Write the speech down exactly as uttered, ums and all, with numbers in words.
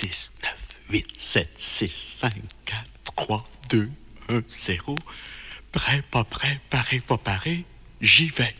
six, neuf, huit, sept, six, cinq, quatre, trois, deux, un, zéro. Prêt, pas prêt, paré, pas paré, j'y vais.